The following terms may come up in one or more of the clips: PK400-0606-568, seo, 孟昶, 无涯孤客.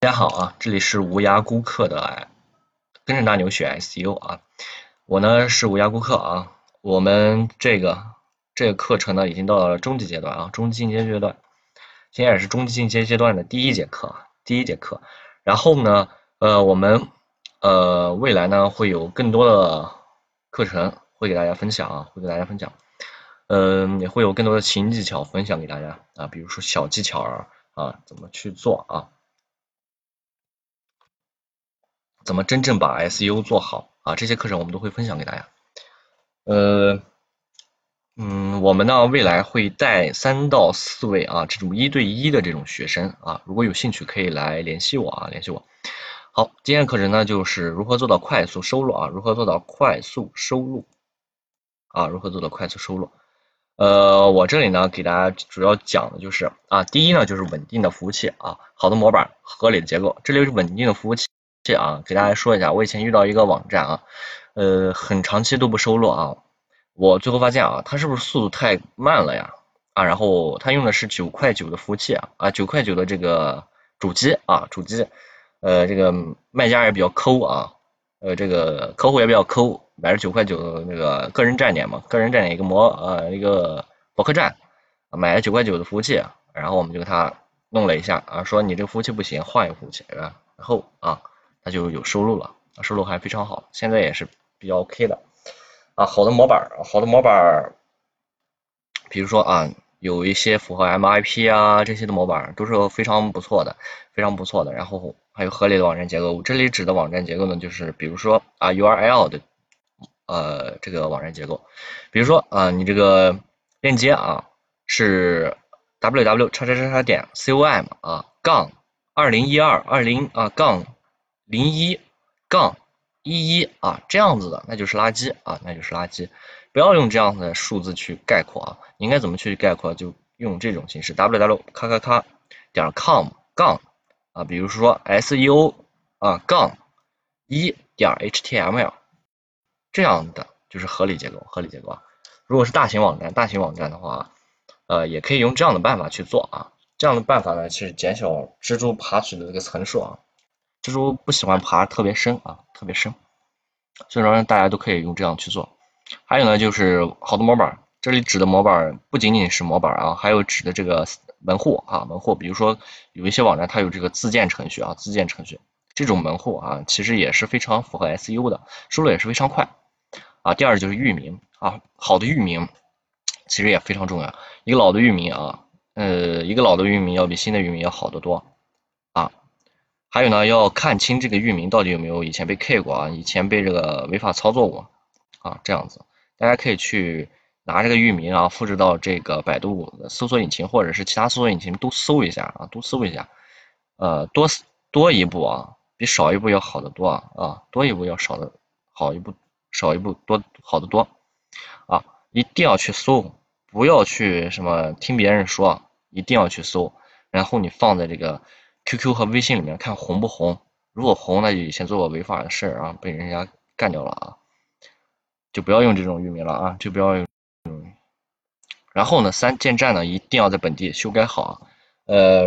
大家好啊，这里是无涯孤客的跟着大牛学 SEO 啊，我呢是无涯孤客啊，我们这个课程呢已经到了中级阶段啊，中级进阶阶段，现在也是中级进阶阶段的第一节课，然后呢，我们未来呢会有更多的课程会给大家分享啊，也会有更多的勤技巧分享给大家啊，比如说小技巧啊，怎么去做啊。怎么真正把 SEO 做好啊？这些课程我们都会分享给大家。我们呢未来会带3到4位啊这种1对1的这种学生啊，如果有兴趣可以来联系我。好，今天的课程呢就是如何做到快速收入。我这里呢给大家主要讲的就是啊，第一呢就是稳定的服务器啊，好的模板，合理的结构，这里是稳定的服务器。啊，给大家说一下，我以前遇到一个网站啊，很长期都不收录啊，我最后发现啊，它是不是速度太慢了呀？啊，然后它用的是9.9的服务器啊，9.9的这个主机，这个卖家也比较抠啊，这个客户也比较抠，买了9.9的那个个人站点嘛，一个博客站，买了9.9的服务器，然后我们就给他弄了一下啊，说你这个服务器不行，换一个服务器，然后啊。它就有收入了，收入还非常好，现在也是比较 OK 的啊。好的模板，比如说啊，有一些符合 MIP 啊这些的模板都是非常不错的。然后还有合理的网站结构，这里指的网站结构呢，就是比如说啊 URL 的这个网站结构，比如说啊你这个链接啊是 www.com 啊杠2012 20啊杠01-11啊，这样子的那就是垃圾，不要用这样的数字去概括啊，你应该怎么去概括就用这种形式 www.com 杠啊，比如说 seo 啊杠 1.html 这样的就是合理结构啊。如果是大型网站的话，也可以用这样的办法去做啊，这样的办法呢是减小蜘蛛爬取的这个层数啊。蜘蛛不喜欢爬特别深，所以说大家都可以用这样去做。还有呢就是好的模板，这里指的模板不仅仅是模板啊，还有指的这个门户，比如说有一些网站它有这个自建程序，这种门户啊其实也是非常符合 SEO 的，收入也是非常快啊。第二就是域名啊，好的域名其实也非常重要，一个老的域名要比新的域名要好得多啊。还有呢，要看清这个域名到底有没有以前被 K 过啊，以前被这个违法操作过啊，这样子，大家可以去拿这个域名啊，复制到这个百度搜索引擎或者是其他搜索引擎都搜一下，多一步啊，比少一步要好得多啊，多一步要少的好一步，少一步多好得多啊，一定要去搜，不要去什么听别人说，一定要去搜，然后你放在这个。QQ 和微信里面看红不红，如果红那以前做过违法的事儿啊，被人家干掉了啊，就不要用这种域名了啊，就不要用。然后呢，建站呢一定要在本地修改好，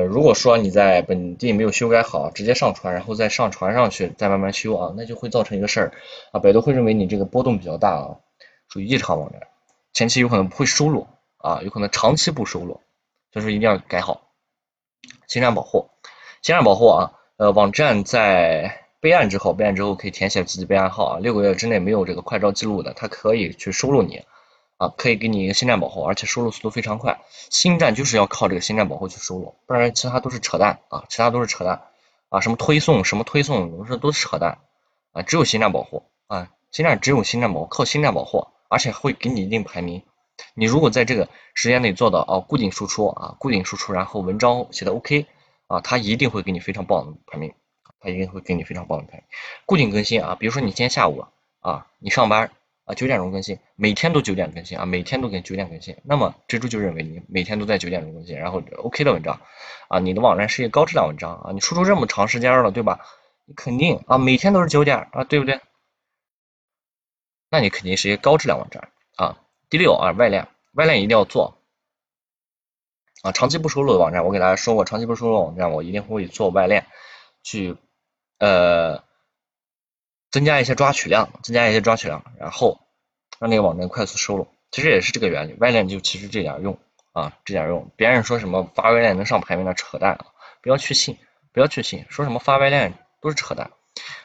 如果说你在本地没有修改好，直接上传，然后再上传上去，再慢慢修啊，那就会造成一个事儿啊，百度会认为你这个波动比较大啊，属于异常网站，前期有可能不会收录啊，有可能长期不收录，所以说一定要改好，侵占保护啊，网站在备案之后可以填写自己备案号啊，6个月之内没有这个快招记录的，它可以去收录你啊，可以给你一个侵占保护，而且收录速度非常快，新站就是要靠这个侵占保护去收录，不然其他都是扯淡啊，什么推送这都是扯淡啊，只有侵占保护啊，靠侵占保护，而且会给你一定排名。你如果在这个时间内做到啊固定输出，然后文章写的 OK。啊，它一定会给你非常棒的排名。固定更新啊，比如说你今天下午啊，你上班啊9点钟更新，每天都9点更新，那么蜘蛛就认为你每天都在9点钟更新，然后 OK 的文章啊，你的网站是一个高质量文章啊，你输出这么长时间了，对吧？你肯定啊每天都是9点啊，对不对？那你肯定是一个高质量网站啊。第六啊，外链一定要做。啊，长期不收录的网站，我给大家说过，长期不收录的网站，我一定会做外链。去增加一些抓取量，然后让那个网站快速收拢。其实也是这个原理 ，Valiant 就其实这点用啊，别人说什么发 Valiant 能上排名的扯淡啊，不要去信，说什么发 Valiant 都是扯淡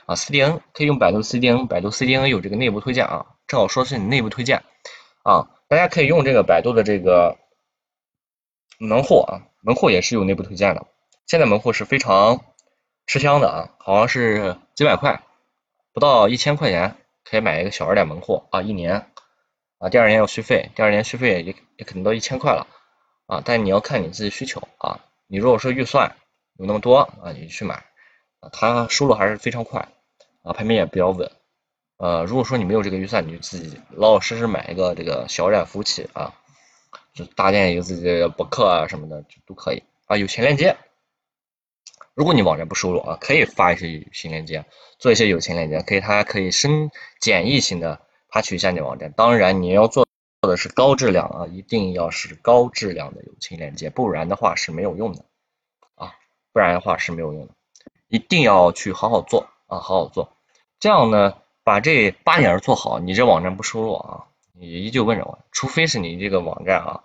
啊。CDN 可以用百度 CDN， 百度 CDN 有这个内部推荐啊，正好说是你内部推荐啊，大家可以用这个百度的这个门户啊，门户也是有内部推荐的。现在门户是非常吃香的啊，好像是几百块，不到1000块钱可以买一个小2点门户啊，1年啊，第2年要续费，续费也可能到1000块了啊，但你要看你自己需求啊，你如果说预算有那么多啊，你去买啊，它收入还是非常快啊，排名也比较稳。如果说你没有这个预算，你就自己老老实实买一个这个小2点服务器啊，就搭建一个自己的博客啊什么的就都可以啊，有钱链接。如果你网站不收拢啊，可以发一些新链接，做一些有钱链接，它可以深简易型的爬取一下你的网站。当然你要做的是高质量啊，一定要是高质量的有钱链接，不然的话是没有用的啊，一定要去好好做啊，这样呢，把这8点做好，你这网站不收拢啊，你依旧问着我，除非是你这个网站啊，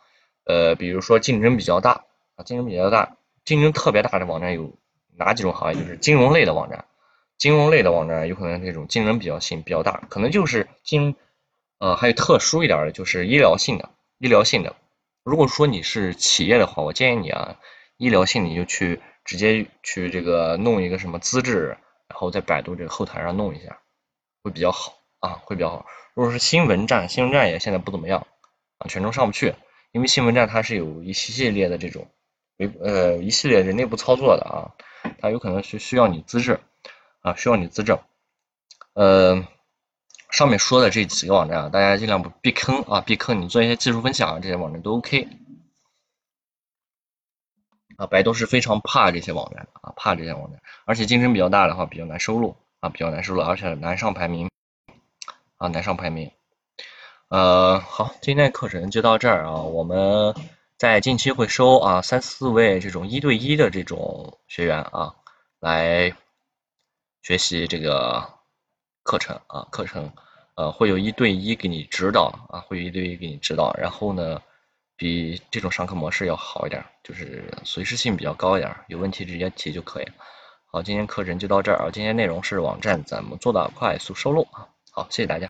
比如说竞争比较大啊，竞争特别大的网站有哪几种行业？就是金融类的网站，有可能这种竞争比较性比较大，可能就是还有特殊一点的就是医疗性的，如果说你是企业的话，我建议你啊，医疗性你就去直接去这个弄一个什么资质，然后在百度这个后台上弄一下，会比较好啊，如果是新闻站，也现在不怎么样啊，全程上不去，因为新闻站它是有一系列的这种一系列的内部操作的啊。它有可能是需要你资质啊，上面说的这几个网站啊，大家尽量不避坑啊，你做一些技术分享啊，这些网站都 OK 啊。百度是非常怕这些网站啊，而且竞争比较大的话，比较难收录啊，而且难上排名啊，好，今天的课程就到这儿啊，我们在近期会收啊3-4位这种1对1的这种学员啊，来学习这个课程啊，会有1对1给你指导啊，然后呢，比这种上课模式要好一点，就是随时性比较高一点，有问题直接提就可以了。好，今天课程就到这儿啊，今天内容是网站怎么做到快速收录啊，好，谢谢大家。